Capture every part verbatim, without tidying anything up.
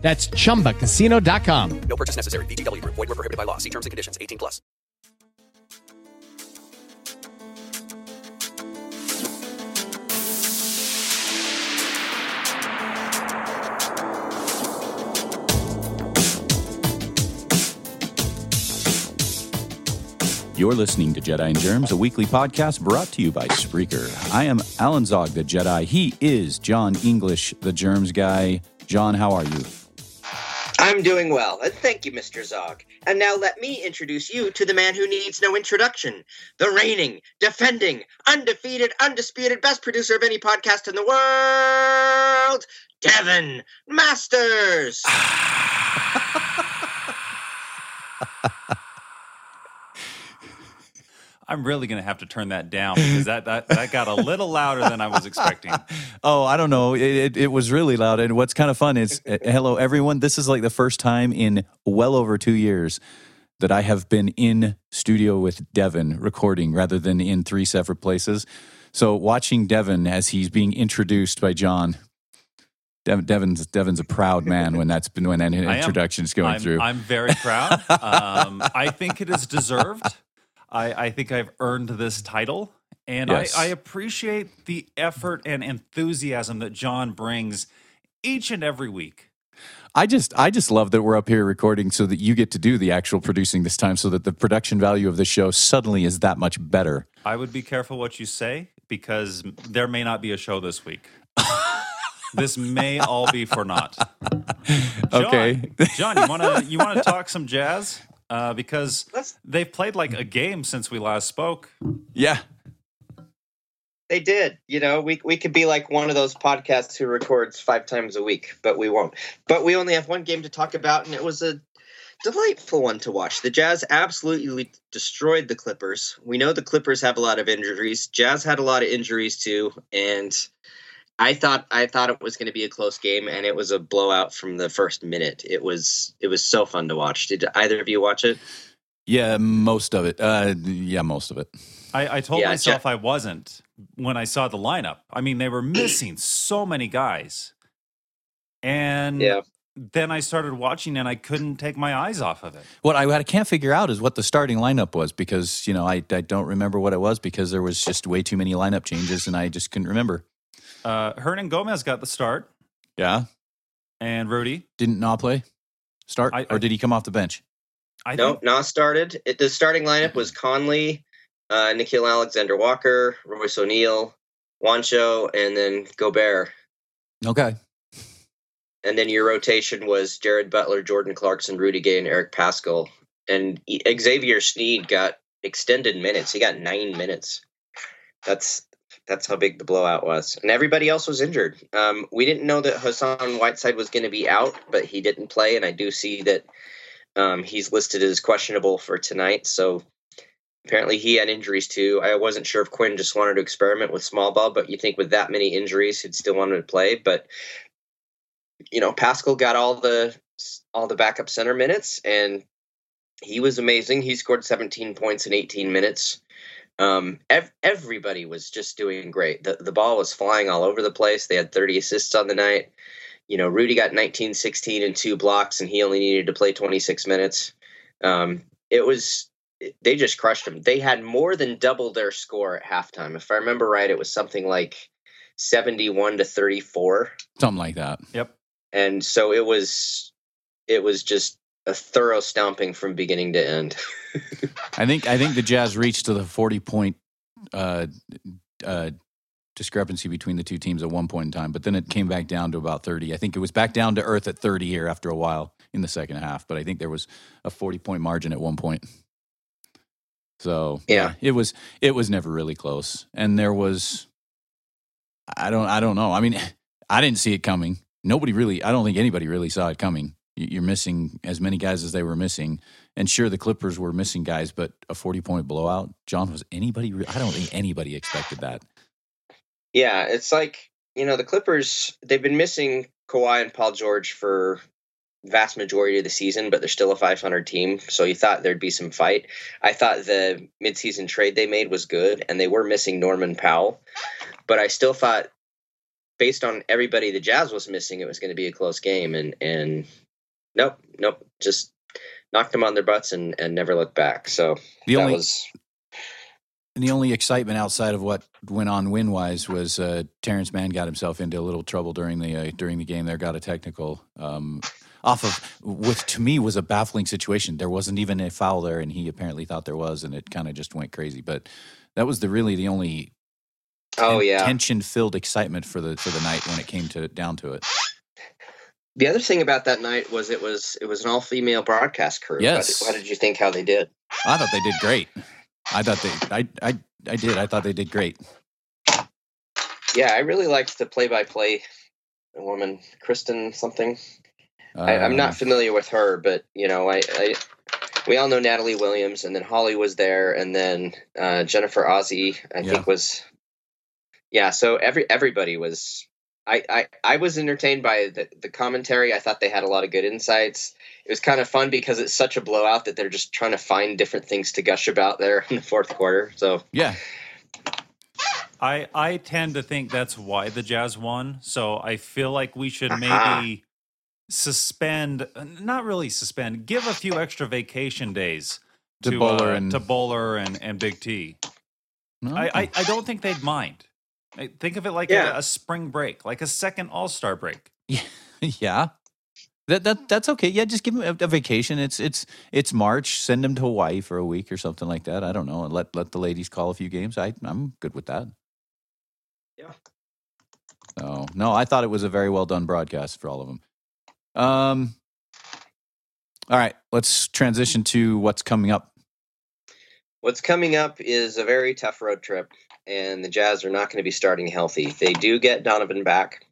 That's chumba casino dot com. No purchase necessary. V G W Group. Void where prohibited by law. See terms and conditions. eighteen plus. You're listening to Jedi and Germs, a weekly podcast brought to you by Spreaker. I am Alan Zog, the Jedi. He is John English, the Germs guy. John, how are you? I'm doing well, and thank you, Mister Zog. And now let me introduce you to the man who needs no introduction, the reigning, defending, undefeated, undisputed best producer of any podcast in the world, Devin Masters. I'm really going to have to turn that down because that, that, that got a little louder than I was expecting. Oh, I don't know. It, it, it was really loud. And what's kind of fun is, uh, hello, everyone. This is like the first time in well over two years that I have been in studio with Devin recording rather than in three separate places. So watching Devin as he's being introduced by John... Devin's Devin's a proud man when that's been when that introduction's going I'm, through. I'm very proud. um, I think it is deserved. I, I think I've earned this title, and yes. I, I appreciate the effort and enthusiasm that John brings each and every week. I just I just love that we're up here recording so that you get to do the actual producing this time, so that the production value of the show suddenly is that much better. I would be careful what you say because there may not be a show this week. This may all be for naught. John, okay, John, you wanna you wanna talk some jazz? Uh, because they've played like a game since we last spoke. Yeah, they did. You know, we we could be like one of those podcasts who records five times a week, but we won't. But we only have one game to talk about, and it was a delightful one to watch. The Jazz absolutely destroyed the Clippers. We know the Clippers have a lot of injuries. Jazz had a lot of injuries too, and I thought I thought it was going to be a close game, and it was a blowout from the first minute. It was it was so fun to watch. Did either of you watch it? Yeah, most of it. Uh, yeah, most of it. I, I told yeah, myself I, I wasn't when I saw the lineup. I mean, they were missing so many guys, and yeah. Then I started watching, and I couldn't take my eyes off of it. What I, what I can't figure out is what the starting lineup was, because you know I I don't remember what it was because there was just way too many lineup changes, and I just couldn't remember. Uh, Hernangómez got the start. Yeah. And Rudy. Didn't Na play? Start? I, I, or did he come off the bench? I no, think... Na started. It, the starting lineup was Conley, uh, Nikhil Alexander Walker, Royce O'Neal, Wancho, and then Gobert. Okay. And then your rotation was Jared Butler, Jordan Clarkson, Rudy Gay, and Eric Paschal. And Xavier Sneed got extended minutes. He got nine minutes. That's... That's how big the blowout was. And everybody else was injured. Um, we didn't know that Hassan Whiteside was going to be out, but he didn't play. And I do see that um, he's listed as questionable for tonight. So apparently he had injuries too. I wasn't sure if Quinn just wanted to experiment with small ball, but you think with that many injuries, he'd still want to play. But, you know, Paschal got all the all the backup center minutes, and he was amazing. He scored seventeen points in eighteen minutes. Um, ev- everybody was just doing great. The the ball was flying all over the place. They had thirty assists on the night. You know, Rudy got nineteen, sixteen, and two blocks, and he only needed to play twenty-six minutes. Um, it was – they just crushed them. They had more than double their score at halftime. If I remember right, it was something like seventy-one to thirty-four. Something like that. Yep. And so it was it was just – a thorough stomping from beginning to end. I think I think the Jazz reached to the forty-point uh, uh, discrepancy between the two teams at one point in time, but then it came back down to about thirty. I think it was back down to earth at thirty here after a while in the second half, but I think there was a forty-point margin at one point. So yeah. yeah, it was it was never really close, and there was I don't I don't know. I mean, I didn't see it coming. Nobody really. I don't think anybody really saw it coming. You're missing as many guys as they were missing. And sure, the Clippers were missing guys, but a forty-point blowout, John, was anybody – I don't think anybody expected that. Yeah, it's like, you know, the Clippers, they've been missing Kawhi and Paul George for the vast majority of the season, but they're still a five hundred team, so you thought there'd be some fight. I thought the midseason trade they made was good, and they were missing Norman Powell, but I still thought, based on everybody the Jazz was missing, it was going to be a close game, and and nope, nope, just knocked them on their butts and, and never looked back. So the that only, was... The only excitement outside of what went on win-wise was uh, Terrence Mann got himself into a little trouble during the uh, during the game there, got a technical um, off of what to me was a baffling situation. There wasn't even a foul there, and he apparently thought there was, and it kind of just went crazy. But that was the really the only ten- oh, yeah. tension-filled excitement for the for the night when it came to down to it. The other thing about that night was it was it was an all-female broadcast crew. Yes. How did, how did you think how they did? I thought they did great. I thought they I I I did. I thought they did great. Yeah, I really liked the play-by-play woman, Kristen something. Uh, I, I'm not familiar with her, but you know, I, I we all know Natalie Williams, and then Holly was there, and then uh, Jennifer Ozzie, I yeah. think was. Yeah, so every everybody was. I, I, I was entertained by the, the commentary. I thought they had a lot of good insights. It was kind of fun because it's such a blowout that they're just trying to find different things to gush about there in the fourth quarter. So yeah, I I tend to think that's why the Jazz won. So I feel like we should uh-huh. maybe suspend, not really suspend, give a few extra vacation days to, to Bowler uh, and to Bowler and, and Big T. No. I, I, I don't think they'd mind. Think of it like yeah. a, a spring break, like a second All-Star break. Yeah, yeah. That that that's okay. Yeah, just give them a, a vacation. It's it's it's March. Send them to Hawaii for a week or something like that. I don't know. And let let the ladies call a few games. I I'm good with that. Yeah. Oh no, I thought it was a very well done broadcast for all of them. Um. All right, let's transition to what's coming up. What's coming up is a very tough road trip. And the Jazz are not going to be starting healthy. They do get Donovan back.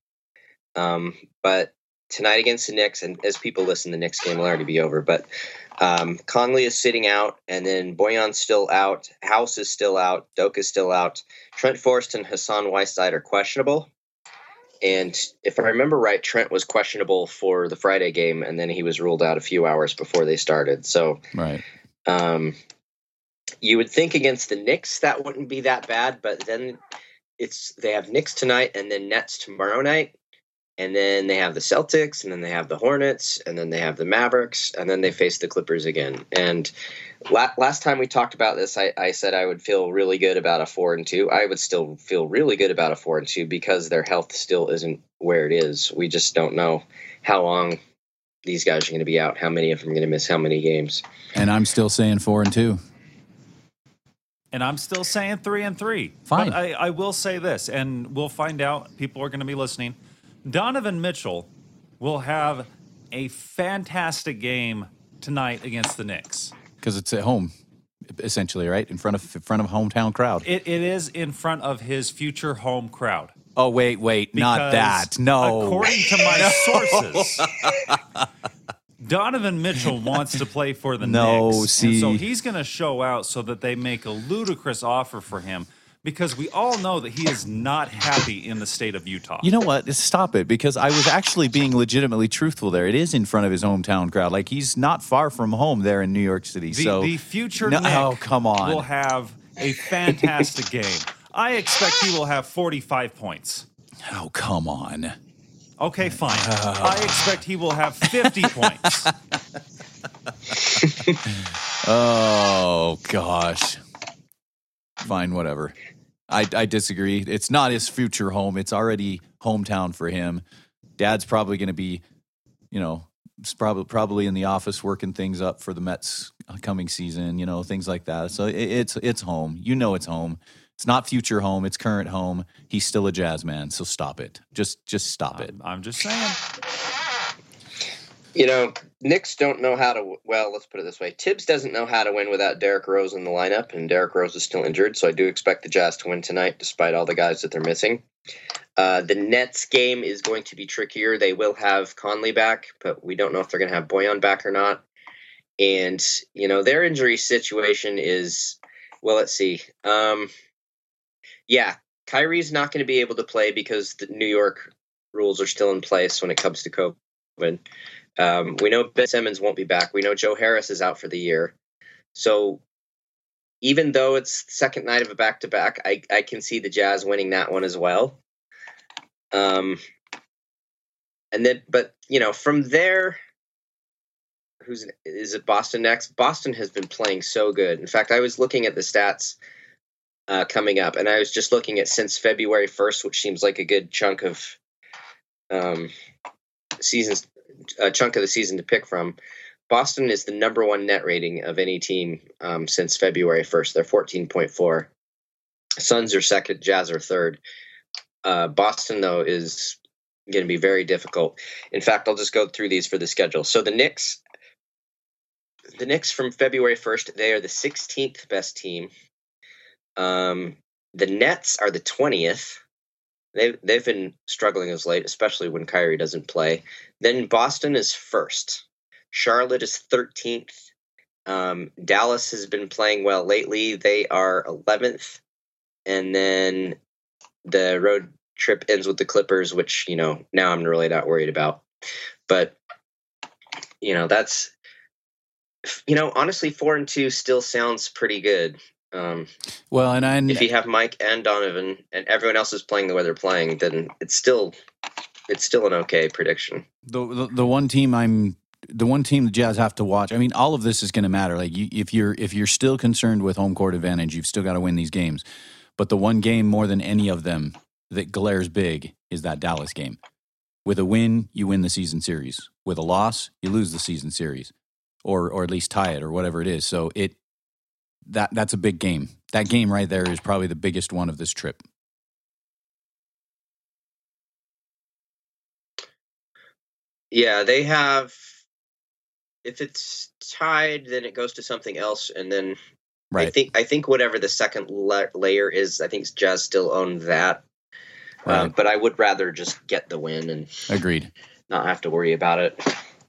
Um, but tonight against the Knicks, and as people listen, the Knicks game will already be over. But um, Conley is sitting out, and then Boyan's still out. House is still out. Doak is still out. Trent Forrest and Hassan Whiteside are questionable. And if I remember right, Trent was questionable for the Friday game, and then he was ruled out a few hours before they started. So, right. Um, You would think against the Knicks that wouldn't be that bad, but then it's they have Knicks tonight and then Nets tomorrow night, and then they have the Celtics, and then they have the Hornets, and then they have the Mavericks, and then they face the Clippers again. And la- last time we talked about this, I, I said I would feel really good about a four and two. I would still feel really good about a four and two because their health still isn't where it is. We just don't know how long these guys are going to be out, how many of them are going to miss how many games. And I'm still saying four and two. And I'm still saying three and three. Fine. But I, I will say this, and we'll find out. People are going to be listening. Donovan Mitchell will have a fantastic game tonight against the Knicks. Because it's at home, essentially, right? In front of in front of hometown crowd. It, it is in front of his future home crowd. Oh, wait, wait. Because not that. No. According to my sources, Donovan Mitchell wants to play for the no, Knicks, see. And so he's going to show out so that they make a ludicrous offer for him because we all know that he is not happy in the state of Utah. You know what? Stop it, because I was actually being legitimately truthful there. It is in front of his hometown crowd. Like, he's not far from home there in New York City. The, so the future no, Nick oh, come on. will have a fantastic game. I expect he will have forty-five points. Oh, come on. Okay, fine. Uh, I expect he will have fifty points. Oh, gosh. Fine, whatever. I, I disagree. It's not his future home. It's already hometown for him. Dad's probably going to be, you know, probably probably in the office working things up for the Mets coming season, you know, things like that. So it, it's it's home. You know it's home. It's not future home. It's current home. He's still a Jazz man, so stop it. Just just stop I'm, it. I'm just saying. You know, Knicks don't know how to – well, let's put it this way. Tibbs doesn't know how to win without Derrick Rose in the lineup, and Derrick Rose is still injured, so I do expect the Jazz to win tonight despite all the guys that they're missing. Uh, the Nets game is going to be trickier. They will have Conley back, but we don't know if they're going to have Boyan back or not. And, you know, their injury situation is – well, let's see. Um, yeah, Kyrie's not going to be able to play because the New York rules are still in place when it comes to COVID. Um, we know Ben Simmons won't be back. We know Joe Harris is out for the year. So even though it's the second night of a back-to-back, I, I can see the Jazz winning that one as well. Um, and then, but, you know, from there, who's is it Boston next? Boston has been playing so good. In fact, I was looking at the stats uh, coming up, and I was just looking at since February first, which seems like a good chunk of um, seasons. A chunk of the season to pick from. Boston is the number one net rating of any team um, since February first. They're fourteen point four. Suns are second, Jazz are third. Uh, Boston, though, is going to be very difficult. In fact, I'll just go through these for the schedule. So the Knicks, the Knicks from February first, they are the sixteenth best team. Um, the Nets are the twentieth. They've, they've been struggling as late, especially when Kyrie doesn't play. Then Boston is first. Charlotte is thirteenth. Um, Dallas has been playing well lately. They are eleventh. And then the road trip ends with the Clippers, which, you know, now I'm really not worried about. But, you know, that's, you know, honestly, four and two still sounds pretty good. Um, well, and I, if you have Mike and Donovan and everyone else is playing the way they're playing, then it's still it's still an okay prediction. The the, the one team I'm the one team the Jazz have to watch. I mean, all of this is going to matter. Like you, if you're if you're still concerned with home court advantage, you've still got to win these games. But the one game more than any of them that glares big is that Dallas game. With a win, you win the season series. With a loss, you lose the season series, or or at least tie it or whatever it is. So it. That that's a big game. That game right there is probably the biggest one of this trip. Yeah, they have. If it's tied, then it goes to something else, and then right. I think I think whatever the second la- layer is, I think Jazz still own that. Right. Um, but I would rather just get the win and agreed, not have to worry about it.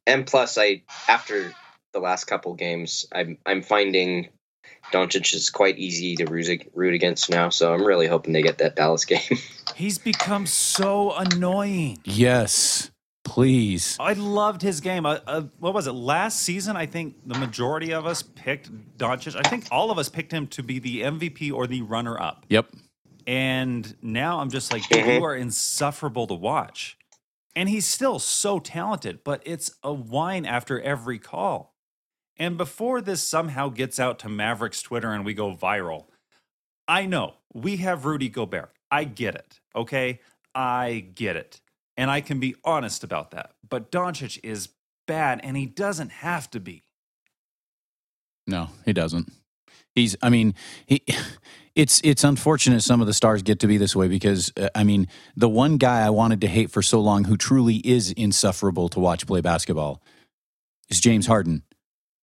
And plus, I after the last couple games, I'm I'm finding. Doncic is quite easy to root against now, so I'm really hoping they get that Dallas game. He's become so annoying. Yes, please. I loved his game. Uh, uh, what was it, last season? I think the majority of us picked Doncic. I think all of us picked him to be the M V P or the runner-up. Yep. And now I'm just like, mm-hmm. You are insufferable to watch. And he's still so talented, but it's a whine after every call. And before this somehow gets out to Mavericks Twitter and we go viral, I know we have Rudy Gobert. I get it, okay? I get it. And I can be honest about that. But Doncic is bad, and he doesn't have to be. No, he doesn't. He's, I mean, he. It's it's unfortunate some of the stars get to be this way because, uh, I mean, the one guy I wanted to hate for so long who truly is insufferable to watch play basketball is James Harden.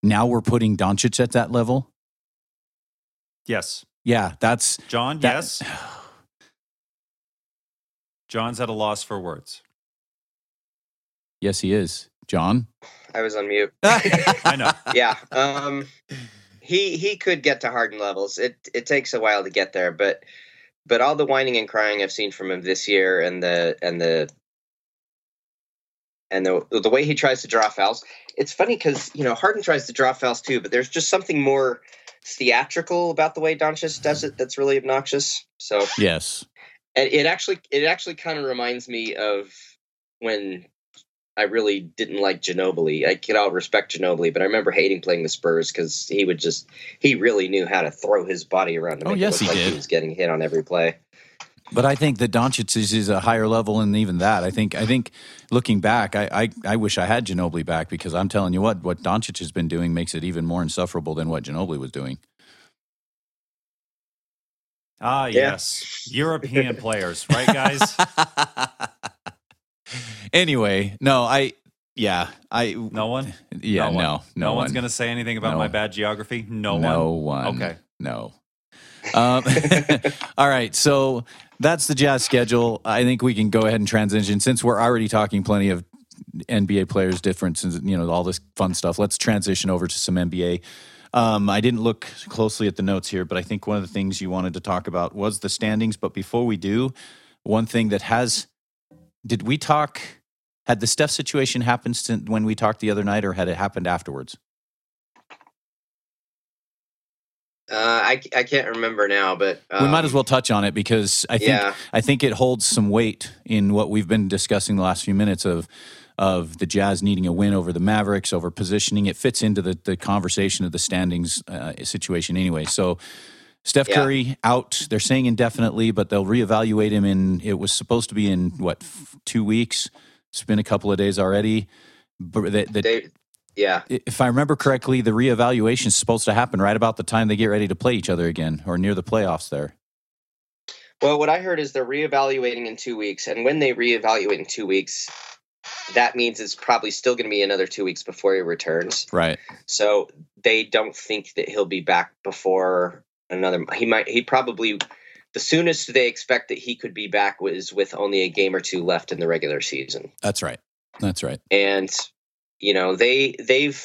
Now we're putting Doncic at that level? Yes. Yeah, that's... John, that, yes. John's at a loss for words. Yes, he is. John? I was on mute. I know. Yeah. Um, he he could get to Harden levels. It it takes a while to get there, but but all the whining and crying I've seen from him this year and the and the... And the the way he tries to draw fouls, it's funny because, you know, Harden tries to draw fouls too, but there's just something more theatrical about the way Doncic does it that's really obnoxious. So yes, and it actually it actually kind of reminds me of when I really didn't like Ginobili. I could all respect Ginobili, but I remember hating playing the Spurs because he would just he really knew how to throw his body around to make oh, yes, it look he like did. He was getting hit on every play. But I think that Doncic is, is a higher level than even that. I think I think looking back, I, I, I wish I had Ginobili back because I'm telling you what, what Doncic has been doing makes it even more insufferable than what Ginobili was doing. Ah, yes. Yeah. European players, right, guys? Anyway, no, I Yeah, I no one. Yeah, no, no, one. no, no one's one. gonna say anything about no. my bad geography. No, no one. one. Okay, no. Um, all right, so that's the Jazz schedule. I think we can go ahead and transition since we're already talking plenty of N B A players' differences. You know, all this fun stuff. Let's transition over to some N B A. Um, I didn't look closely at the notes here, but I think one of the things you wanted to talk about was the standings. But before we do, one thing that has did we talk? Had the Steph situation happened since when we talked the other night, or had it happened afterwards? Uh, I, I can't remember now, but um, we might as well touch on it because I think yeah. I think it holds some weight in what we've been discussing the last few minutes of of the Jazz needing a win over the Mavericks, over positioning. It fits into the the conversation of the standings uh, situation anyway. So Steph yeah. Curry out. They're saying indefinitely, but they'll reevaluate him in. It was supposed to be in what f- two weeks. It's been a couple of days already. But the, the, they, yeah. If I remember correctly, the reevaluation is supposed to happen right about the time they get ready to play each other again or near the playoffs there. Well, what I heard is they're reevaluating in two weeks. And when they reevaluate in two weeks, that means it's probably still going to be another two weeks before he returns. Right. So they don't think that he'll be back before another. He might, he probably. The soonest they expect that he could be back was with only a game or two left in the regular season. That's right. That's right. And, you know, they, they've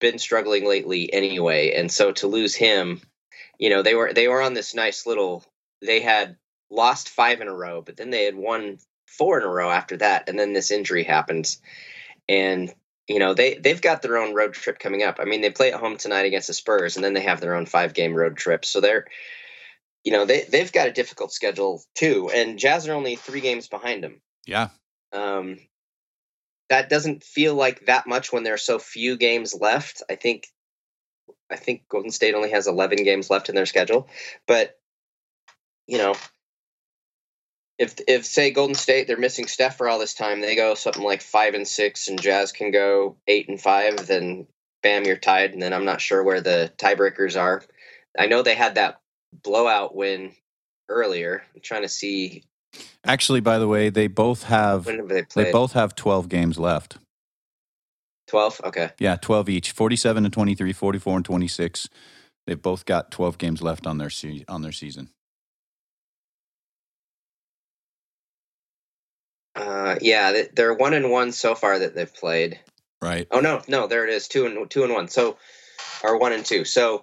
been struggling lately anyway. And so to lose him, you know, they were, they were on this nice little, they had lost five in a row, but then they had won four in a row after that. And then this injury happens and, you know, they, they've got their own road trip coming up. I mean, they play at home tonight against the Spurs and then they have their own five game road trip. So they're, You know, they, they've got a difficult schedule, too, and Jazz are only three games behind them. Yeah. Um, that doesn't feel like that much when there are so few games left. I think I think Golden State only has eleven games left in their schedule. But, you know, if, if say, Golden State, they're missing Steph for all this time, they go something like five and six, and Jazz can go eight and five, then bam, you're tied, and then I'm not sure where the tiebreakers are. I know they had that blowout win earlier. I'm trying to see. Actually, by the way, they both have they, they both have twelve games left. twelve? Okay. Yeah, twelve each. forty-seven and twenty-three, forty-four and twenty-six. They've both got twelve games left on their se- on their season. Uh, yeah, they're one and one so far that they've played. Right. Oh no, no, there it is. Two and two and one. So or one and two. So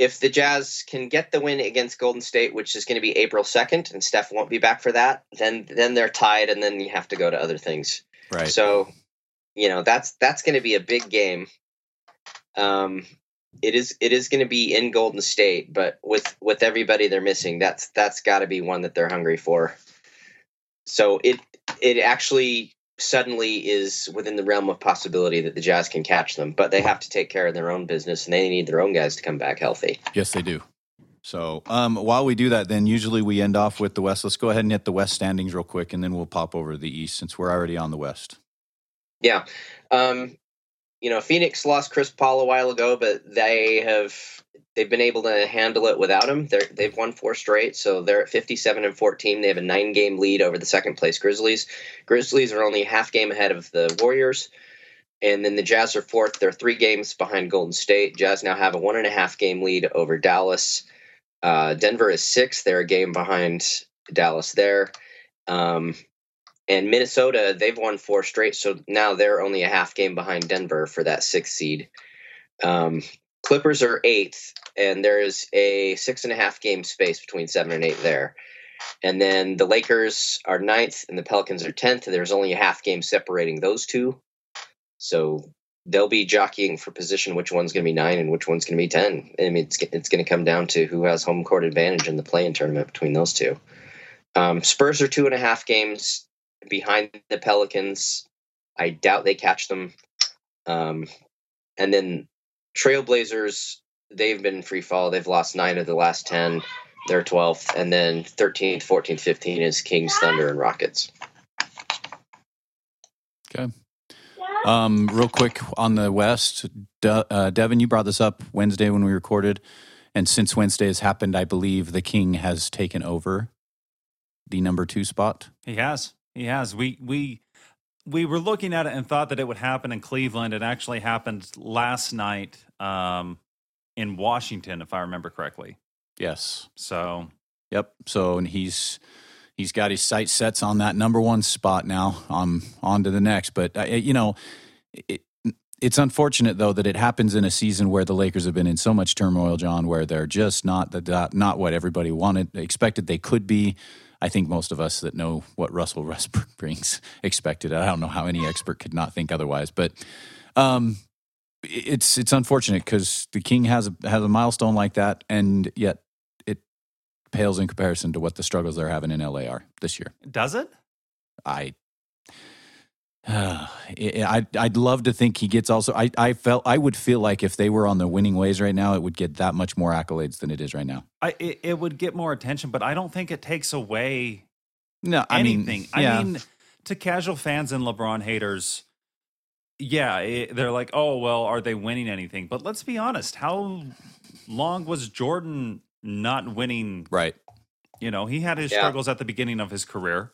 if the Jazz can get the win against Golden State, which is going to be April second, and Steph won't be back for that, then then they're tied, and then you have to go to other things. Right. So, you know, that's that's going to be a big game. Um, it is it is going to be in Golden State, but with, with everybody they're missing, that's that's got to be one that they're hungry for. So it it actually suddenly is within the realm of possibility that the Jazz can catch them, but they have to take care of their own business and they need their own guys to come back healthy. Yes, they do. So um, while we do that, then usually we end off with the West. Let's go ahead and hit the West standings real quick, and then we'll pop over to the East since we're already on the West. Yeah. Um, you know, Phoenix lost Chris Paul a while ago, but they have, they've been able to handle it without him. They're, they've won four straight, so they're at fifty-seven and fourteen. They have a nine-game lead over the second-place Grizzlies. Grizzlies are only a half game ahead of the Warriors. And then the Jazz are fourth. They're three games behind Golden State. Jazz now have a one-and-a-half-game lead over Dallas. Uh, Denver is sixth. They're a game behind Dallas there. Um, and Minnesota, they've won four straight, so now they're only a half game behind Denver for that sixth seed. Um, Clippers are eighth, and there is a six and a half game space between seven and eight there. And then the Lakers are ninth, and the Pelicans are tenth. And there's only a half game separating those two, so they'll be jockeying for position. Which one's going to be nine and which one's going to be ten? I mean, it's it's going to come down to who has home court advantage in the play-in tournament between those two. Um, Spurs are two and a half games behind the Pelicans. I doubt they catch them. Um, and then Trailblazers, they've been free fall. They've lost nine of the last ten. They're twelfth. And then thirteenth, fourteenth, fifteenth is Kings, Thunder, and Rockets. Okay. Um, real quick on the West, De- uh, Devin, you brought this up Wednesday when we recorded. And since Wednesday has happened, I believe the King has taken over the number two spot. He has. He has. We, we, we were looking at it and thought that it would happen in Cleveland. It actually happened last night um, in Washington, if I remember correctly. Yes. So. Yep. So, and he's he's got his sights set on that number one spot now. Um, on to the next. But uh, you know, it, it's unfortunate though that it happens in a season where the Lakers have been in so much turmoil, John, where they're just not the not what everybody wanted expected they could be. I think most of us that know what Russell Westbrook brings expected. I don't know how any expert could not think otherwise, but um, it's it's unfortunate because the King has a, has a milestone like that, and yet it pales in comparison to what the struggles they're having in L A are this year. Does it? I, uh, it, I I'd love to think he gets also. I I felt I would feel like if they were on the winning ways right now, it would get that much more accolades than it is right now. I, it, it would get more attention, but I don't think it takes away no, I anything. Mean, yeah. I mean, to casual fans and LeBron haters, yeah, it, they're like, oh, well, are they winning anything? But let's be honest. How long was Jordan not winning? Right. You know, he had his yeah. struggles at the beginning of his career.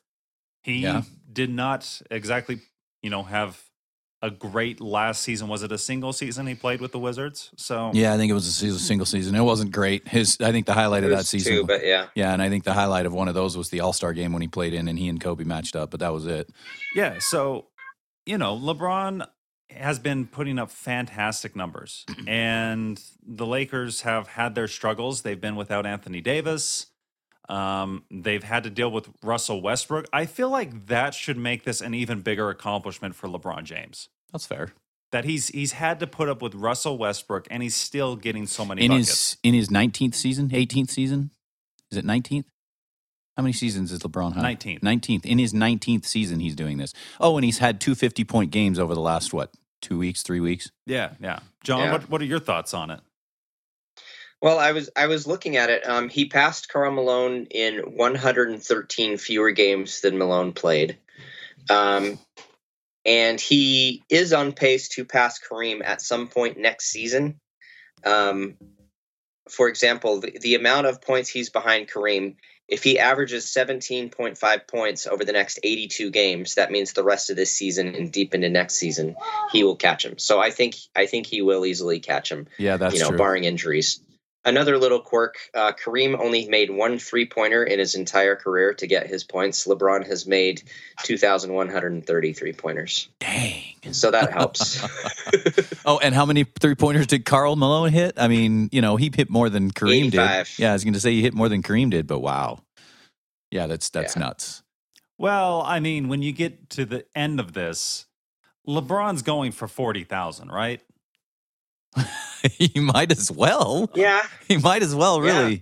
He yeah. did not exactly, you know, have a great last season. Was it a single season he played with the Wizards? So yeah, I think it was a single season. It wasn't great. His, I think the highlight of that season, two, but yeah, yeah, and I think the highlight of one of those was the All-Star game when he played in, and he and Kobe matched up. But that was it. Yeah. So you know, LeBron has been putting up fantastic numbers, and the Lakers have had their struggles. They've been without Anthony Davis. Um, they've had to deal with Russell Westbrook. I feel like that should make this an even bigger accomplishment for LeBron James. That's fair. That he's he's had to put up with Russell Westbrook, and he's still getting so many in buckets. His, in his nineteenth season, eighteenth season? Is it nineteenth? How many seasons is LeBron had? nineteenth. nineteenth. In his nineteenth season, he's doing this. Oh, and he's had two fifty-point games over the last, what, two weeks, three weeks? Yeah, yeah. John, yeah. What, what are your thoughts on it? Well, I was I was looking at it. Um, he passed Karl Malone in one hundred thirteen fewer games than Malone played. Um, and he is on pace to pass Kareem at some point next season. Um, for example, the, the amount of points he's behind Kareem, if he averages seventeen point five points over the next eighty-two games, that means the rest of this season and deep into next season, he will catch him. So I think I think he will easily catch him. Yeah, that's you know, true. Barring injuries. Another little quirk, uh, Kareem only made one three-pointer in his entire career to get his points. LeBron has made two thousand one hundred thirty three-pointers. Dang. So that helps. Oh, and how many three-pointers did Karl Malone hit? I mean, you know, he hit more than Kareem eighty-five. Did. Yeah, I was going to say he hit more than Kareem did, but wow. Yeah, that's that's yeah. nuts. Well, I mean, when you get to the end of this, LeBron's going for forty thousand, right? He might as well. Yeah. He might as well, really. Yeah.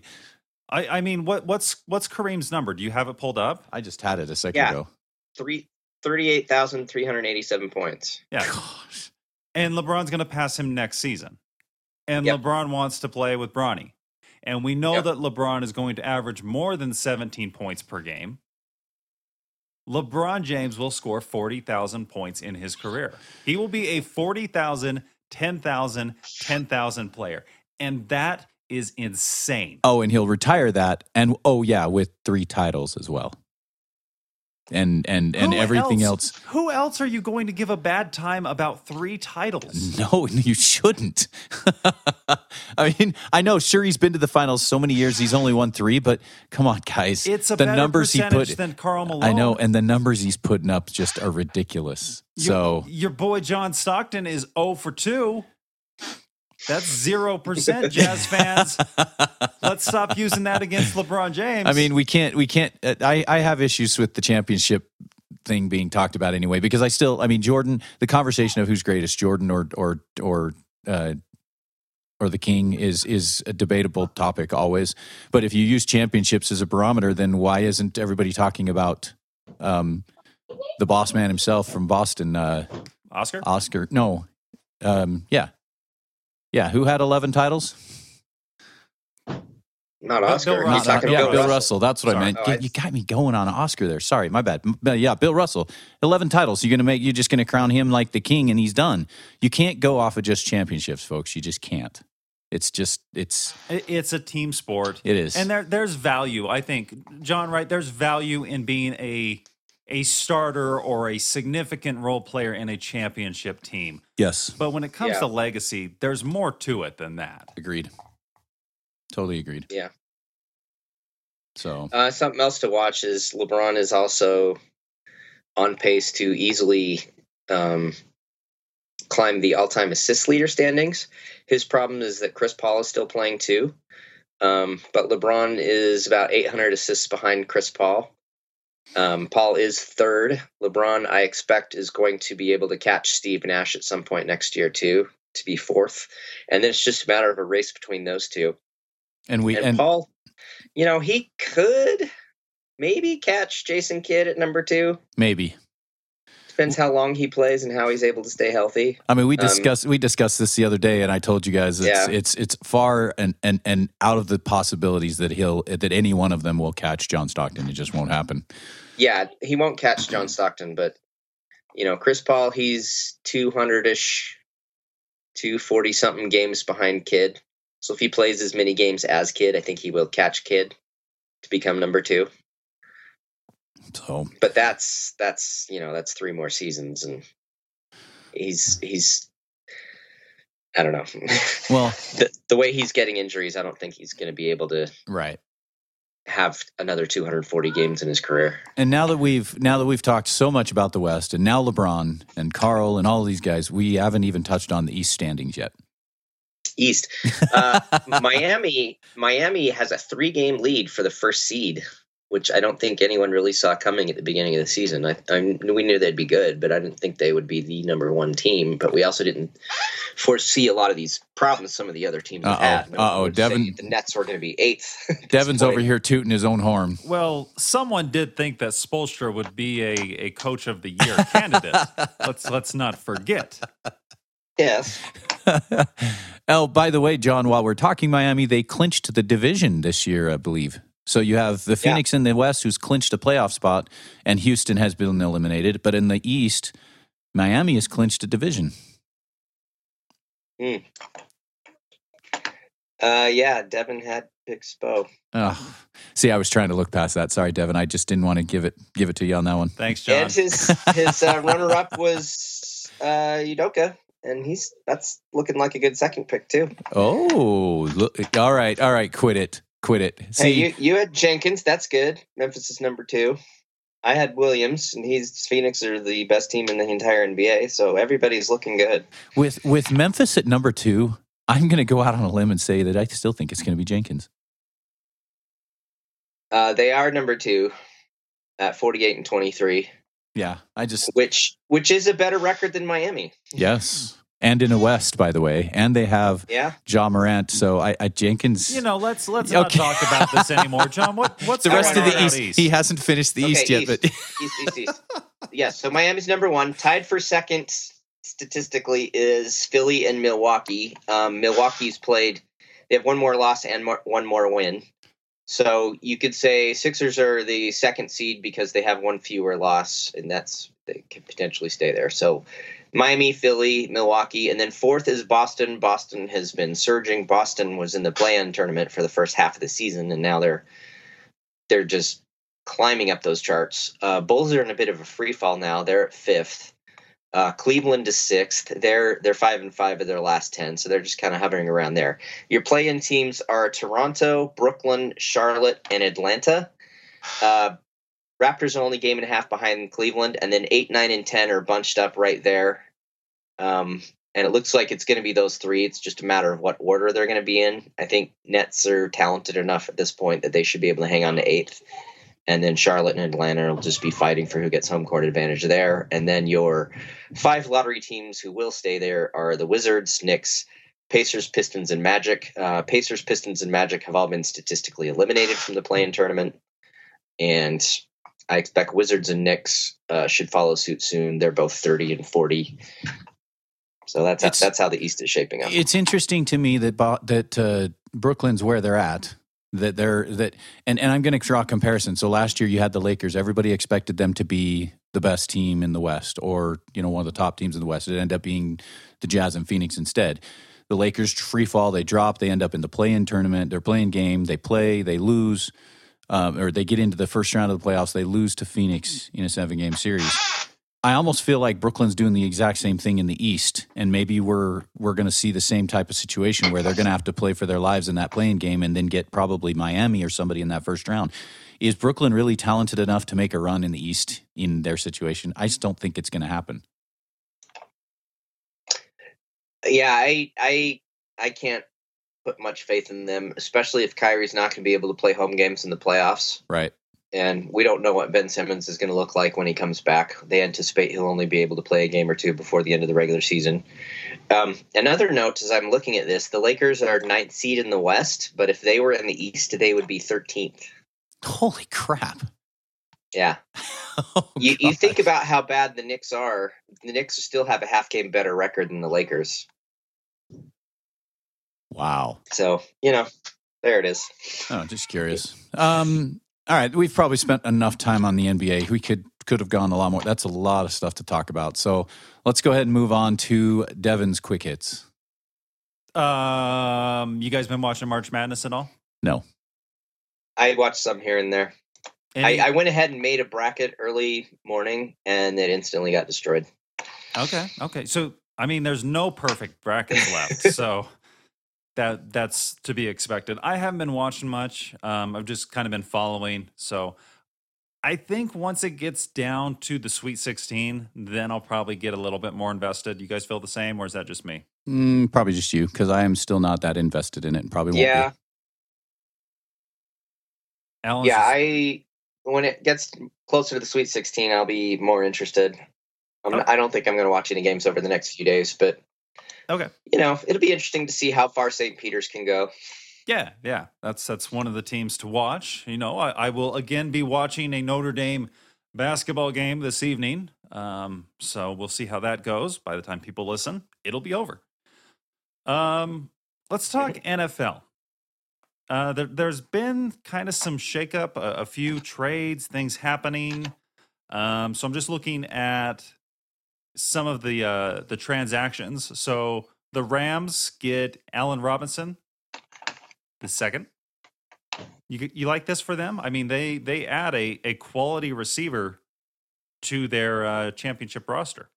I, I mean, what what's what's Kareem's number? Do you have it pulled up? I just had it a second yeah. ago. Three, thirty-eight thousand three hundred eighty-seven points. Yeah. Gosh. And LeBron's going to pass him next season. And yep. LeBron wants to play with Bronny. And we know yep. that LeBron is going to average more than seventeen points per game. LeBron James will score forty thousand points in his career. He will be a forty thousand ten thousand, ten thousand player. And that is insane. Oh, and he'll retire that. And oh, yeah, with three titles as well. And and and who everything else, else. Who else are you going to give a bad time about three titles? No, you shouldn't. I mean, I know, sure, he's been to the finals so many years. He's only won three, but come on, guys. It's a the better numbers percentage he put, than Karl Malone. I know, and the numbers he's putting up just are ridiculous. Your, so your boy John Stockton is zero for two. That's zero percent, Jazz fans. Let's stop using that against LeBron James. I mean, we can't, we can't, uh, I, I have issues with the championship thing being talked about anyway, because I still, I mean, Jordan, the conversation of who's greatest, Jordan or, or, or, uh, or the King is, is a debatable topic always. But if you use championships as a barometer, then why isn't everybody talking about, um, the boss man himself from Boston, uh, Oscar, Oscar, no, um, yeah. Yeah, who had eleven titles? Not Oscar. Bill Russell. Not, yeah, Bill Russell. Russell. That's what Sorry. I meant. Oh, you, you got me going on Oscar there. Sorry, my bad. Yeah, Bill Russell. eleven titles. You're gonna make. You're just gonna crown him like the king, and he's done. You can't go off of just championships, folks. You just can't. It's just it's it's a team sport. It is, and there there's value. I think John, right? There's value in being a a starter or a significant role player in a championship team. Yes. But when it comes yeah. to legacy, there's more to it than that. Agreed. Totally agreed. Yeah. So uh, something else to watch is LeBron is also on pace to easily um, climb the all-time assist leader standings. His problem is that Chris Paul is still playing too. Um, but LeBron is about eight hundred assists behind Chris Paul. Um, Paul is third. LeBron, I expect, is going to be able to catch Steve Nash at some point next year too, to be fourth. And then it's just a matter of a race between those two. And we and, and Paul, you know, he could maybe catch Jason Kidd at number two. Maybe. Depends how long he plays and how he's able to stay healthy. I mean, we discussed um, we discussed this the other day, and I told you guys it's yeah. it's it's far and, and and out of the possibilities that he'll that any one of them will catch John Stockton. It just won't happen. Yeah, he won't catch John Stockton, but you know, Chris Paul, he's two hundred ish, two forty something games behind Kidd. So if he plays as many games as Kidd, I think he will catch Kidd to become number two. So, but that's that's you know that's three more seasons, and he's he's I don't know. Well, the, the way he's getting injuries, I don't think he's going to be able to right have another two hundred forty games in his career. And now that we've now that we've talked so much about the West, and now LeBron and Karl and all of these guys, we haven't even touched on the East standings yet. East, uh, Miami, Miami has a three game lead for the first seed, which I don't think anyone really saw coming at the beginning of the season. I, I, we knew they'd be good, but I didn't think they would be the number one team. But we also didn't foresee a lot of these problems some of the other teams uh-oh, had. Uh oh, Devin. The Nets were going to be eighth. Devin's over here tooting his own horn. Well, someone did think that Spoelstra would be a, a coach of the year candidate. Let's let's not forget. Yes. Oh, by the way, John, while we're talking Miami, they clinched the division this year, I believe. So you have the Phoenix yeah. in the West, who's clinched a playoff spot, and Houston has been eliminated. But in the East, Miami has clinched a division. Mm. Uh, yeah, Devin had picked Spo. Oh, see, I was trying to look past that. Sorry, Devin, I just didn't want to give it give it to you on that one. Thanks, John. And his his uh, runner up was uh, Udoka. And he's that's looking like a good second pick too. Oh, look, all right, all right, quit it. Quit it. See, hey, you, you had Jenkins. That's good. Memphis is number two. I had Williams, and he's Phoenix are the best team in the entire N B A. So everybody's looking good. With with Memphis at number two, I'm going to go out on a limb and say that I still think it's going to be Jenkins. Uh, they are number two at forty-eight and twenty-three. Yeah, I just which which is a better record than Miami. Yes. And in the West, by the way, and they have yeah. Ja Morant. So I, I Jenkins. You know, let's let's okay. not talk about this anymore, John. What what's the rest of the East? East? He hasn't finished the okay, East yet, East. But East, East, East. Yes. So Miami's number one, tied for second statistically is Philly and Milwaukee. Um, Milwaukee's played; they have one more loss and more, one more win. So you could say Sixers are the second seed because they have one fewer loss, and that's they could potentially stay there. So. Miami, Philly, Milwaukee, and then fourth is Boston. Boston has been surging. Boston was in the play-in tournament for the first half of the season, and now they're they're just climbing up those charts. Uh, Bulls are in a bit of a free fall now. They're at fifth. Uh, Cleveland is sixth. They're they're five and five of their last ten, so they're just kind of hovering around there. Your play-in teams are Toronto, Brooklyn, Charlotte, and Atlanta. Uh, Raptors are only game and a half behind Cleveland, and then eight, nine, and ten are bunched up right there. Um, and it looks like it's going to be those three. It's just a matter of what order they're going to be in. I think Nets are talented enough at this point that they should be able to hang on to eighth. And then Charlotte and Atlanta will just be fighting for who gets home court advantage there. And then your five lottery teams who will stay there are the Wizards, Knicks, Pacers, Pistons, and Magic. Uh, Pacers, Pistons, and Magic have all been statistically eliminated from the play-in tournament. And I expect Wizards and Knicks uh, should follow suit soon. They're both thirty and forty. So that's how, that's how the East is shaping up. It's interesting to me that that uh, Brooklyn's where they're at. That they're that, and, and I'm going to draw a comparison. So last year you had the Lakers. Everybody expected them to be the best team in the West, or you know one of the top teams in the West. It ended up being the Jazz and Phoenix instead. The Lakers free fall. They drop. They end up in the play-in tournament. They're playing game. They play. They lose. um, or they get into the first round of the playoffs, they lose to Phoenix in a seven-game series. I almost feel like Brooklyn's doing the exact same thing in the East, and maybe we're we're going to see the same type of situation where they're going to have to play for their lives in that play-in game and then get probably Miami or somebody in that first round. Is Brooklyn really talented enough to make a run in the East in their situation? I just don't think it's going to happen. Yeah, I I I can't put much faith in them, especially if Kyrie's not going to be able to play home games in the playoffs. Right. And we don't know what Ben Simmons is going to look like when he comes back. They anticipate he'll only be able to play a game or two before the end of the regular season. Um, another note, as I'm looking at this, the Lakers are ninth seed in the West, but if they were in the East, they would be thirteenth. Holy crap. Yeah. Oh, you, you think about how bad the Knicks are. The Knicks still have a half game better record than the Lakers. Wow. So, you know, there it is. Oh, just curious. Um, All right, we've probably spent enough time on the N B A. We could could have gone a lot more. That's a lot of stuff to talk about. So let's go ahead and move on to Devin's quick hits. Um, you guys been watching March Madness at all? No. I watched some here and there. Any- I, I went ahead and made a bracket early morning, and it instantly got destroyed. Okay, okay. So, I mean, there's no perfect brackets left, so... That that's to be expected. I haven't been watching much. Um, I've just kind of been following. So I think once it gets down to the Sweet sixteen, then I'll probably get a little bit more invested. You guys feel the same, or is that just me? Mm, probably just you, because I am still not that invested in it, and probably won't yeah. be. Alan's yeah, is- I when it gets closer to the Sweet sixteen, I'll be more interested. I'm, oh. I don't think I'm going to watch any games over the next few days, but. Okay. You know, it'll be interesting to see how far Saint Peter's can go. Yeah, yeah. That's that's one of the teams to watch. You know, I, I will again be watching a Notre Dame basketball game this evening. Um, so we'll see how that goes. By the time people listen, it'll be over. Um, let's talk N F L. Uh, there, there's been kind of some shakeup, a, a few trades, things happening. Um, so I'm just looking at some of the uh, the transactions. So the Rams get Allen Robinson the second. You you like this for them? I mean, they they add a, a quality receiver to their uh, championship roster.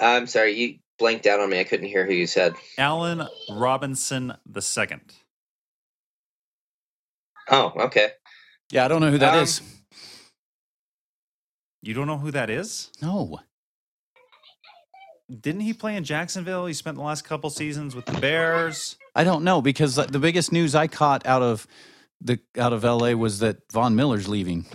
I'm sorry, you blanked out on me. I couldn't hear who you said. Allen Robinson the second. Oh, okay. Yeah, I don't know who that um, is. You don't know who that is? No. Didn't he play in Jacksonville? He spent the last couple seasons with the Bears. I don't know, because the biggest news I caught out of the out of L A was that Von Miller's leaving.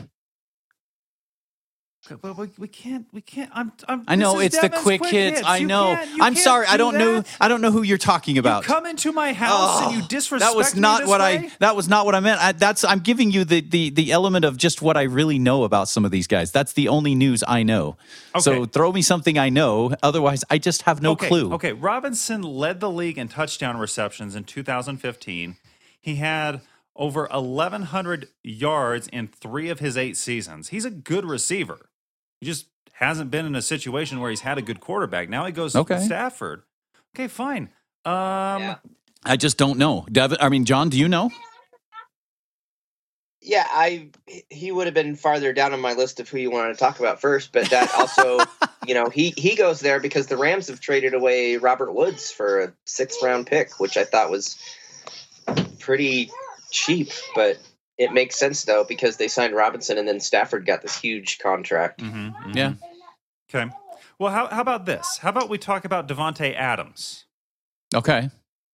But we, we can't. We can't. I'm. I'm I know it's Devin's the quick, quick hits. hits. I you know. Can't, I'm can't sorry. I don't that. know. I don't know who you're talking about. You come into my house oh, and you disrespect. That was not me this what way? I. That was not what I meant. I, that's. I'm giving you the, the the element of just what I really know about some of these guys. That's the only news I know. Okay. So throw me something I know. Otherwise, I just have no okay. clue. Okay. Robinson led the league in touchdown receptions in two thousand fifteen. He had over eleven hundred yards in three of his eight seasons. He's a good receiver. He just hasn't been in a situation where he's had a good quarterback. Now he goes okay. to Stafford. Okay, fine. Um, yeah. I just don't know. Devin, I mean, John, do you know? Yeah, I. he would have been farther down on my list of who you wanted to talk about first, but that also, you know, he, he goes there because the Rams have traded away Robert Woods for a sixth-round pick, which I thought was pretty cheap, but... It makes sense, though, because they signed Robinson and then Stafford got this huge contract. Mm-hmm, mm-hmm. Yeah. Okay. Well, how how about this? How about we talk about Devontae Adams? Okay.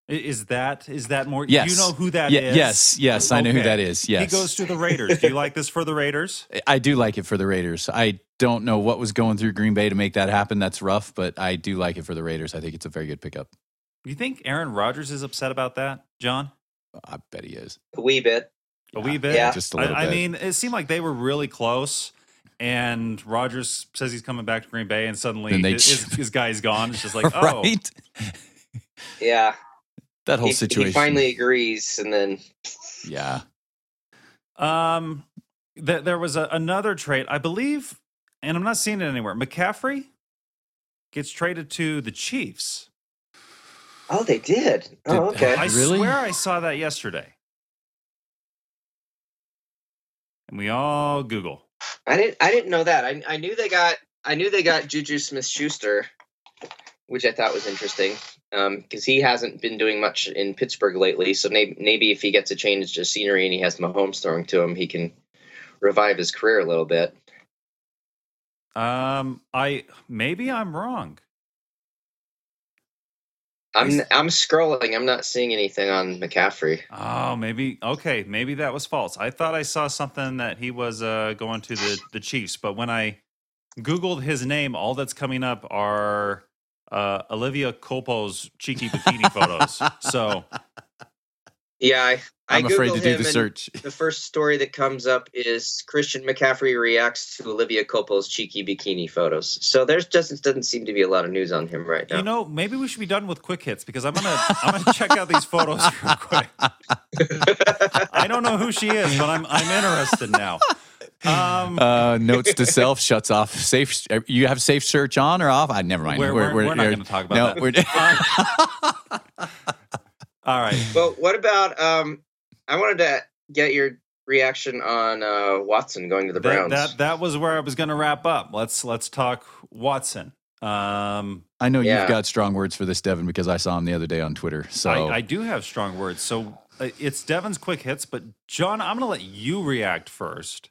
Is that is that more? Yes. You know who that Ye- is? Yes, yes. Okay. I know who that is. Yes. He goes to the Raiders. Do you like this for the Raiders? I do like it for the Raiders. I don't know what was going through Green Bay to make that happen. That's rough, but I do like it for the Raiders. I think it's a very good pickup. You think Aaron Rodgers is upset about that, John? I bet he is. A wee bit. A wee bit. Yeah. Just a little I, bit. I mean, it seemed like they were really close, and Rodgers says he's coming back to Green Bay, and suddenly and his, his, his guy's gone. It's just like, oh. Right? Yeah. That whole he, situation. He finally agrees, and then. Yeah. Um, th- There was a, another trade, I believe, and I'm not seeing it anywhere. McCaffrey gets traded to the Chiefs. Oh, they did? Oh, okay. I really? swear I saw that yesterday. and we all Google. I didn't. I didn't know that. I I knew they got. I knew they got Juju Smith-Schuster, which I thought was interesting because um, he hasn't been doing much in Pittsburgh lately. So maybe, maybe if he gets a change of scenery and he has Mahomes throwing to him, he can revive his career a little bit. Um, I maybe I'm wrong. I'm I'm scrolling. I'm not seeing anything on McCaffrey. Oh, maybe. Okay, maybe that was false. I thought I saw something that he was uh, going to the, the Chiefs, but when I Googled his name, all that's coming up are uh, Olivia Culpo's cheeky bikini photos. So, yeah, I, I'm I afraid to do the search. The first story that comes up is Christian McCaffrey reacts to Olivia Culpo's cheeky bikini photos. So there just doesn't seem to be a lot of news on him right now. You know, maybe we should be done with quick hits because I'm gonna I'm gonna check out these photos real quick. I don't know who she is, but I'm I'm interested now. Um, uh, notes to self shuts off. Safe. You have safe search on or off? I never mind. We're, we're, we're, we're not going to talk about no, that. We're, all right. Well, what about? Um, I wanted to get your reaction on uh, Watson going to the Browns. That, that that was where I was going to wrap up. Let's let's talk Watson. Um, I know yeah. you've got strong words for this, Devin, because I saw him the other day on Twitter. So I, I do have strong words. So it's Devin's quick hits, but John, I'm going to let you react first.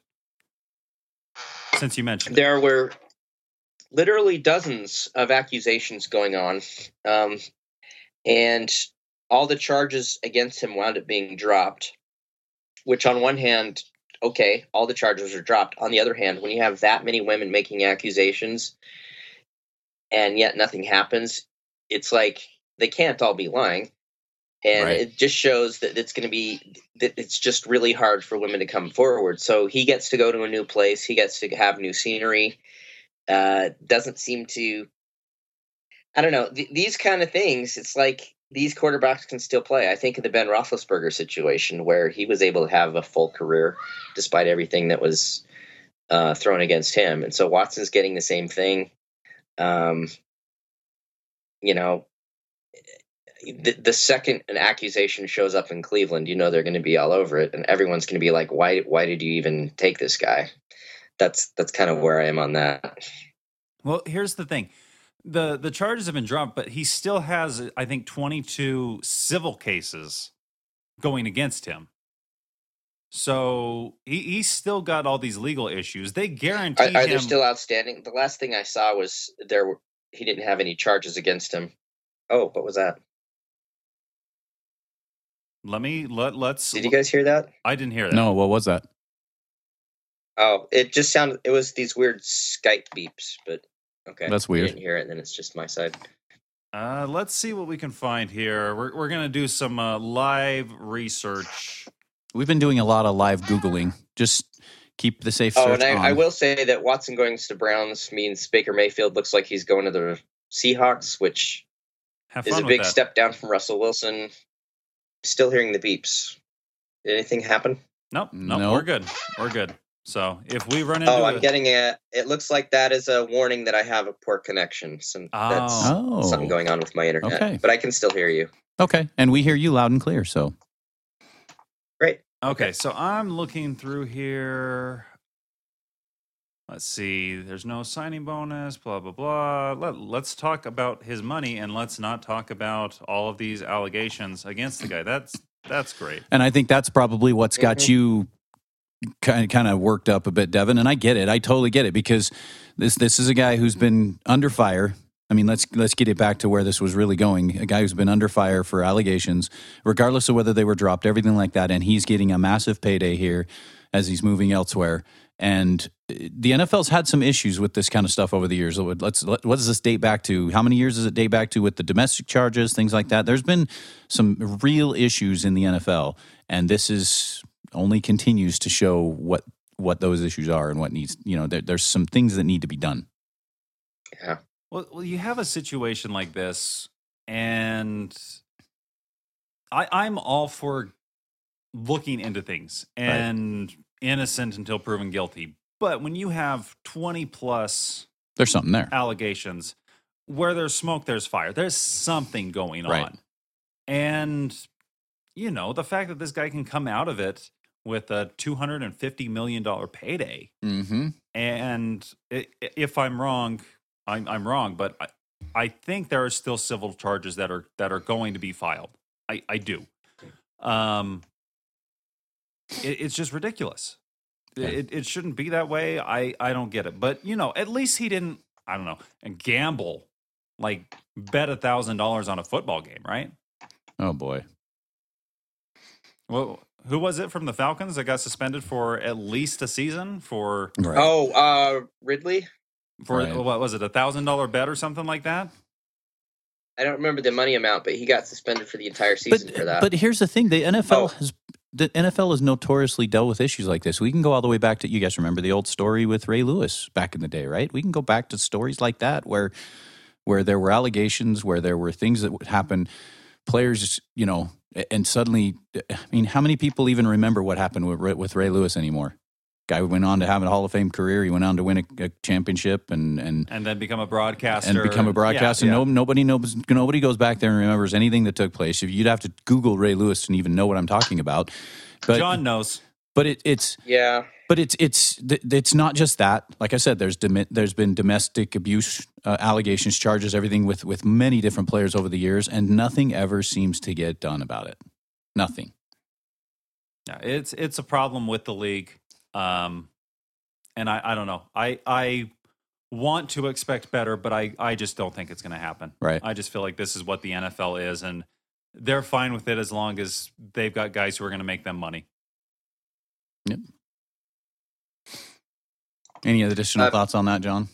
Since you mentioned it. There were literally dozens of accusations going on, um, and all the charges against him wound up being dropped, which on one hand, okay, all the charges are dropped. On the other hand, when you have that many women making accusations and yet nothing happens, it's like they can't all be lying. And right. It just shows that it's going to be that it's just really hard for women to come forward. So he gets to go to a new place. He gets to have new scenery. Uh, doesn't seem to. I don't know th- these kind of things. It's like these quarterbacks can still play. I think of the Ben Roethlisberger situation where he was able to have a full career despite everything that was uh, thrown against him. And so Watson's getting the same thing. Um, you know. The, the second an accusation shows up in Cleveland, you know they're going to be all over it, and everyone's going to be like, "Why? Why did you even take this guy?" That's that's kind of where I am on that. Well, here's the thing: the the charges have been dropped, but he still has, I think, twenty-two civil cases going against him. So he, he's still got all these legal issues. They guarantee are, are him. They still outstanding? The last thing I saw was there were, he didn't have any charges against him. Oh, what was that? Let me let let's. Did you guys hear that? I didn't hear that. No, what was that? Oh, it just sounded. It was these weird Skype beeps, but okay, that's weird. If you didn't hear it, then it's just my side. Uh, let's see what we can find here. We're we're gonna do some uh, live research. We've been doing a lot of live Googling. Just keep the safe. Oh, and I, on. I will say that Watson going to the Browns means Baker Mayfield looks like he's going to the Seahawks, which Have is a big that. step down from Russell Wilson. Still hearing the beeps. Did anything happen? Nope. Nope. No, we're good. We're good. So if we run into, oh, I'm a, getting a. It looks like that is a warning that I have a poor connection. So oh. that's oh. something going on with my internet. Okay. But I can still hear you. Okay, and we hear you loud and clear. So great. Okay, okay. So I'm looking through here. Let's see. There's no signing bonus. Blah blah blah. Let, let's talk about his money, and let's not talk about all of these allegations against the guy. That's that's great. And I think that's probably what's got you kind of, kind of worked up a bit, Devin. And I get it. I totally get it because this this is a guy who's been under fire. I mean, let's let's get it back to where this was really going. A guy who's been under fire for allegations, regardless of whether they were dropped, everything like that, and he's getting a massive payday here as he's moving elsewhere. And the N F L's had some issues with this kind of stuff over the years. Let's let, what does this date back to? How many years does it date back to with the domestic charges, things like that? There's been some real issues in the N F L, and this is only continues to show what what those issues are and what needs. You know, there, there's some things that need to be done. Yeah. Well, well, you have a situation like this, and I, I'm all for looking into things and right. innocent until proven guilty. But when you have twenty plus there's something there. Allegations, where there's smoke, there's fire. There's something going right. on. And, you know, the fact that this guy can come out of it with a two hundred fifty million dollars payday. Mm-hmm. And it, if I'm wrong, I'm, I'm wrong, but I, I think there are still civil charges that are that are going to be filed. I, I do. Um, it, it's just ridiculous. Yeah. It, it shouldn't be that way. I, I don't get it. But, you know, at least he didn't, I don't know, gamble, like bet one thousand dollars on a football game, right? Oh, boy. Well, who was it from the Falcons that got suspended for at least a season for? Right. Oh, uh, Ridley. For right. What was it, a thousand dollar bet or something like that? I don't remember the money amount, but he got suspended for the entire season but, for that. But here's the thing: the N F L oh. has the N F L has notoriously dealt with issues like this. We can go all the way back to, you guys remember the old story with Ray Lewis back in the day, right? We can go back to stories like that where where there were allegations, where there were things that would happen. Players, you know, and suddenly, I mean, how many people even remember what happened with, with Ray Lewis anymore? Guy went on to have a Hall of Fame career. He went on to win a, a championship and, and and then become a broadcaster. And become a broadcaster. Yeah, yeah. No, nobody knows, nobody goes back there and remembers anything that took place. You'd have to Google Ray Lewis and even know what I'm talking about. But John knows. But it, it's yeah. But it's it's it's not just that. Like I said, there's dom- there's been domestic abuse uh, allegations, charges, everything with with many different players over the years, and nothing ever seems to get done about it. Nothing. Yeah, it's it's a problem with the league, um, and I, I don't know. I I want to expect better, but I I just don't think it's going to happen. Right. I just feel like this is what the N F L is, and they're fine with it as long as they've got guys who are going to make them money. Yep. Any additional uh, thoughts on that, John?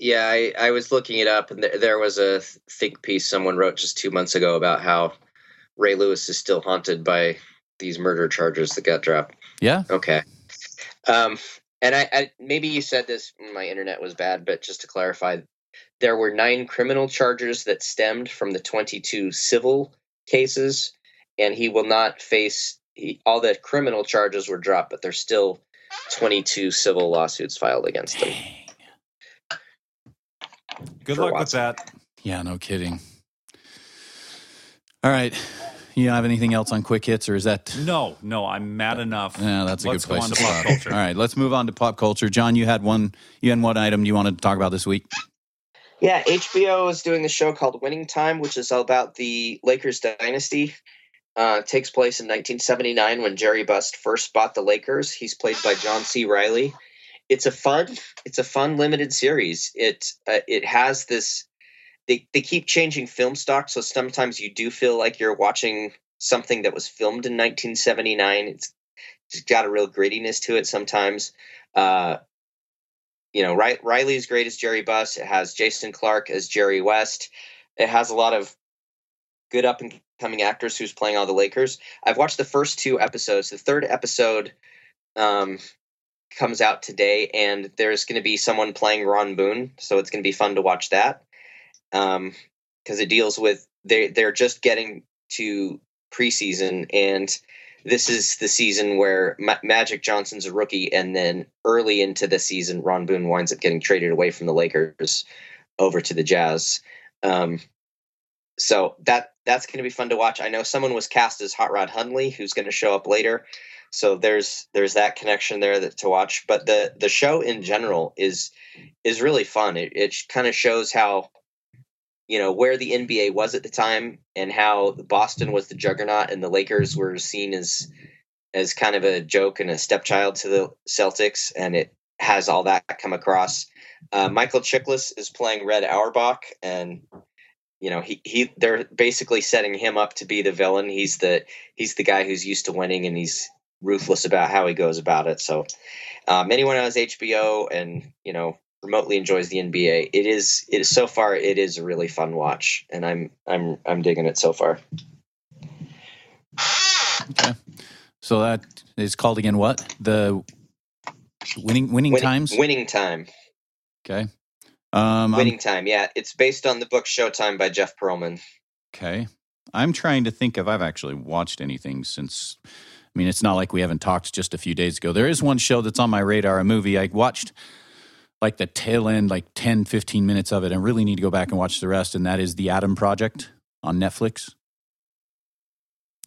Yeah, I, I was looking it up, and th- there was a think piece someone wrote just two months ago about how Ray Lewis is still haunted by these murder charges that got dropped. Yeah. Okay. Um, and I, I maybe you said this, my internet was bad, but just to clarify, there were nine criminal charges that stemmed from the twenty-two civil cases, and he will not face he, all the criminal charges were dropped, but there's still twenty-two civil lawsuits filed against him. Good luck Watson. with that. Yeah, no kidding. All right. You don't have anything else on quick hits, or is that? No, no, I'm mad enough. Yeah, that's a let's good place to stop. All right, let's move on to pop culture. John, you had one, you had one item you wanted to talk about this week. Yeah, H B O is doing a show called Winning Time, which is all about the Lakers dynasty. Uh, takes place in nineteen seventy-nine when Jerry Buss first bought the Lakers. He's played by John C. Reilly. It's a fun, it's a fun limited series. It uh, it has this. They they keep changing film stock, so sometimes you do feel like you're watching something that was filmed in nineteen seventy-nine. It's, it's got a real grittiness to it sometimes. Uh, you know, Ry- Reilly's great as Jerry Buss. It has Jason Clark as Jerry West. It has a lot of good up and coming actors who's playing all the Lakers. I've watched the first two episodes. The third episode um, comes out today, and there's going to be someone playing Ron Boone, so it's going to be fun to watch that because um, it deals with they, they're just getting to preseason, and this is the season where Ma- Magic Johnson's a rookie, and then early into the season, Ron Boone winds up getting traded away from the Lakers over to the Jazz. Um, so that That's going to be fun to watch. I know someone was cast as Hot Rod Hundley, who's going to show up later. So there's there's that connection there that, to watch. But the the show in general is is really fun. It, it kind of shows how, you know, where the N B A was at the time and how Boston was the juggernaut and the Lakers were seen as as kind of a joke and a stepchild to the Celtics. And it has all that come across. Uh, Michael Chiklis is playing Red Auerbach, and you know, he, he they're basically setting him up to be the villain. He's the he's the guy who's used to winning, and he's ruthless about how he goes about it. So um, anyone who has H B O and, you know, remotely enjoys the N B A, it is it is so far it is a really fun watch, and I'm I'm I'm digging it so far. Okay. So that is called again what? The winning winning, winning times? Winning Time. Okay. Um, Winning I'm, Time, yeah. It's based on the book Showtime by Jeff Pearlman. Okay. I'm trying to think if I've actually watched anything since. I mean, it's not like we haven't talked just a few days ago. There is one show that's on my radar, a movie. I watched like the tail end, like ten, fifteen minutes of it, and really need to go back and watch the rest, and that is The Atom Project on Netflix.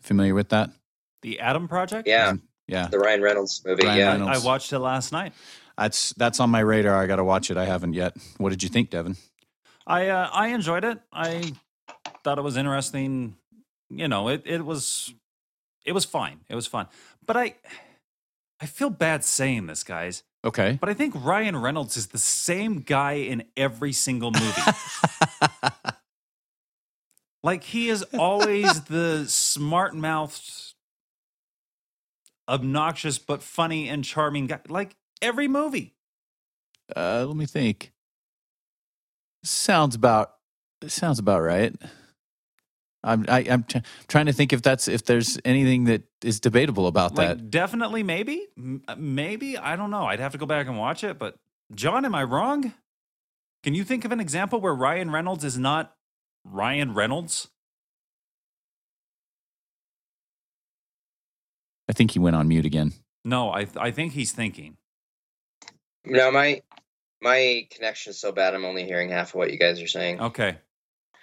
Familiar with that? The Adam Project? Yeah. Yeah. The Ryan Reynolds movie. Ryan yeah. Reynolds. I watched it last night. That's that's on my radar. I got to watch it. I haven't yet. What did you think, Devin? I uh, I enjoyed it. I thought it was interesting. You know, it, it was it was fine. It was fun. But I I feel bad saying this, guys. Okay. But I think Ryan Reynolds is the same guy in every single movie. Like, he is always the smart-mouthed, obnoxious, but funny and charming guy. Like, every movie. Uh, let me think. Sounds about sounds about right. I'm I, I'm t- trying to think if that's if there's anything that is debatable about like, that. Definitely, maybe, M- maybe I don't know. I'd have to go back and watch it. But John, am I wrong? Can you think of an example where Ryan Reynolds is not Ryan Reynolds? I think he went on mute again. No, I th- I think he's thinking. No, my. My connection is so bad, I'm only hearing half of what you guys are saying. Okay.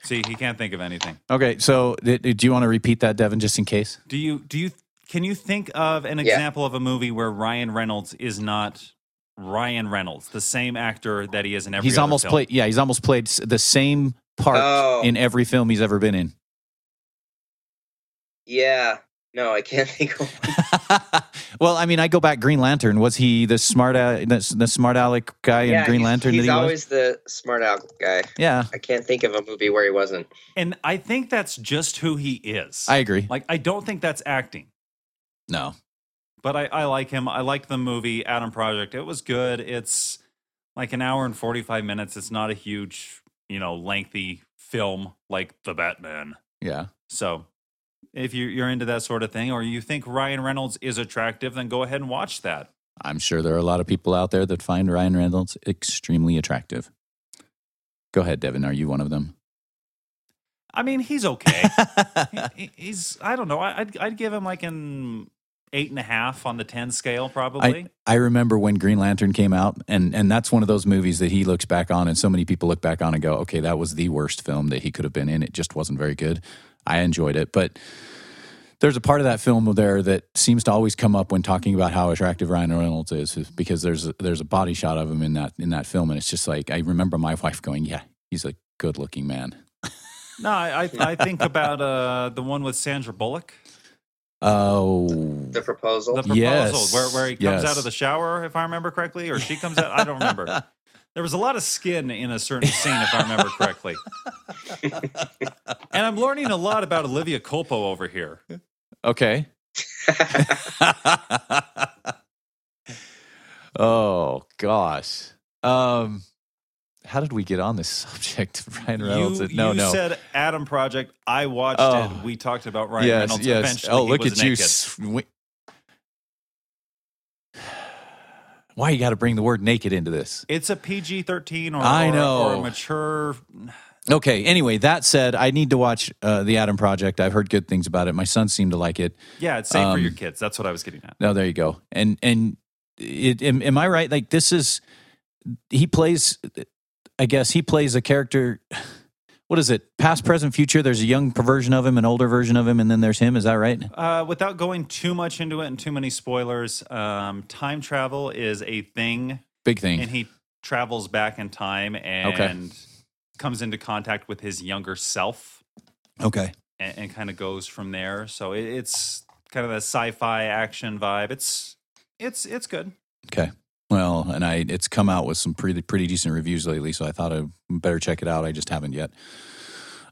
See, he can't think of anything. Okay, so th- th- do you want to repeat that, Devin, just in case? Do you do you can you think of an example yeah. of a movie where Ryan Reynolds is not Ryan Reynolds, the same actor that he is in every? He's other almost film? played. Yeah, he's almost played the same part oh. in every film he's ever been in. Yeah. No, I can't think of one. Well, I mean, I go back Green Lantern. Was he the smart uh, the, the smart aleck guy yeah, in Green Lantern? He's, he's that he always was? the smart aleck guy. Yeah. I can't think of a movie where he wasn't. And I think that's just who he is. I agree. Like, I don't think that's acting. No. But I, I like him. I like the movie Adam Project. It was good. It's like an hour and forty-five minutes. It's not a huge, you know, lengthy film like The Batman. Yeah. So... if you're into that sort of thing, or you think Ryan Reynolds is attractive, then go ahead and watch that. I'm sure there are a lot of people out there that find Ryan Reynolds extremely attractive. Go ahead, Devin. Are you one of them? I mean, he's okay. he, he's, I don't know. I'd, I'd give him like an eight and a half on the ten scale, probably. I, I remember when Green Lantern came out, and, and that's one of those movies that he looks back on, and so many people look back on and go, okay, that was the worst film that he could have been in. It just wasn't very good. I enjoyed it, but there's a part of that film there that seems to always come up when talking about how attractive Ryan Reynolds is, is because there's a, there's a body shot of him in that in that film, and it's just like I remember my wife going, "Yeah, he's a good-looking man." No, I I, I think about uh, the one with Sandra Bullock. Oh, the, the proposal. The proposal, yes. where where he comes yes. out of the shower, if I remember correctly, or she comes out. I don't remember. There was a lot of skin in a certain scene, if I remember correctly. And I'm learning a lot about Olivia Culpo over here. Okay. Oh, gosh. Um, how did we get on this subject, Ryan Reynolds? You, no, you no. You said Adam Project. I watched oh, it. We talked about Ryan yes, Reynolds yes. eventually. Oh, look he was at naked. you. Sw- Why you got to bring the word naked into this? It's a P G thirteen or, I know. or, or a mature... Okay, anyway, that said, I need to watch uh, The Adam Project. I've heard good things about it. My son seemed to like it. Yeah, it's safe um, for your kids. That's what I was getting at. No, there you go. And and it, am, am I right? Like, this is... He plays... I guess he plays a character... What is it? Past, present, future. There's a young version of him, an older version of him, and then there's him. Is that right? Uh, without going too much into it and too many spoilers, um, time travel is a thing. Big thing. And he travels back in time and okay. comes into contact with his younger self. Okay. And, and kind of goes from there. So it, it's kind of a sci-fi action vibe. It's it's it's good. Okay. Well, and I it's come out with some pretty pretty decent reviews lately, so I thought I better check it out. I just haven't yet.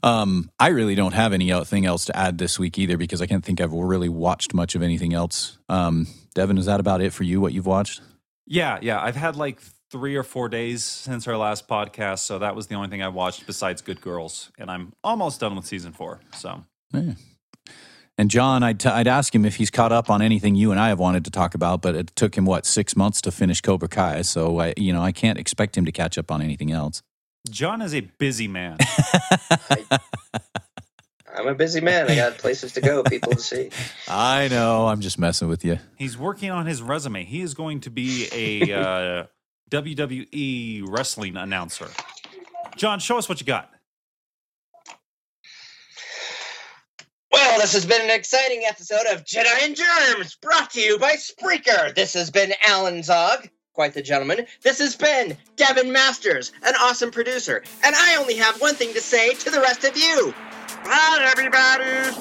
Um, I really don't have anything else to add this week either because I can't think I've really watched much of anything else. Um, Devin, is that about it for you, what you've watched? Yeah, yeah. I've had like three or four days since our last podcast, so that was the only thing I watched besides Good Girls, and I'm almost done with season four. So, yeah. And John, I'd, t- I'd ask him if he's caught up on anything you and I have wanted to talk about, but it took him, what, six months to finish Cobra Kai, so I, you know, I can't expect him to catch up on anything else. John is a busy man. I, I'm a busy man. I got places to go, people to see. I know. I'm just messing with you. He's working on his resume. He is going to be a uh, W W E wrestling announcer. John, show us what you got. Well, this has been an exciting episode of Jedi and Germs, brought to you by Spreaker. This has been Alan Zog, quite the gentleman. This has been Devin Masters, an awesome producer. And I only have one thing to say to the rest of you. Bye, everybody.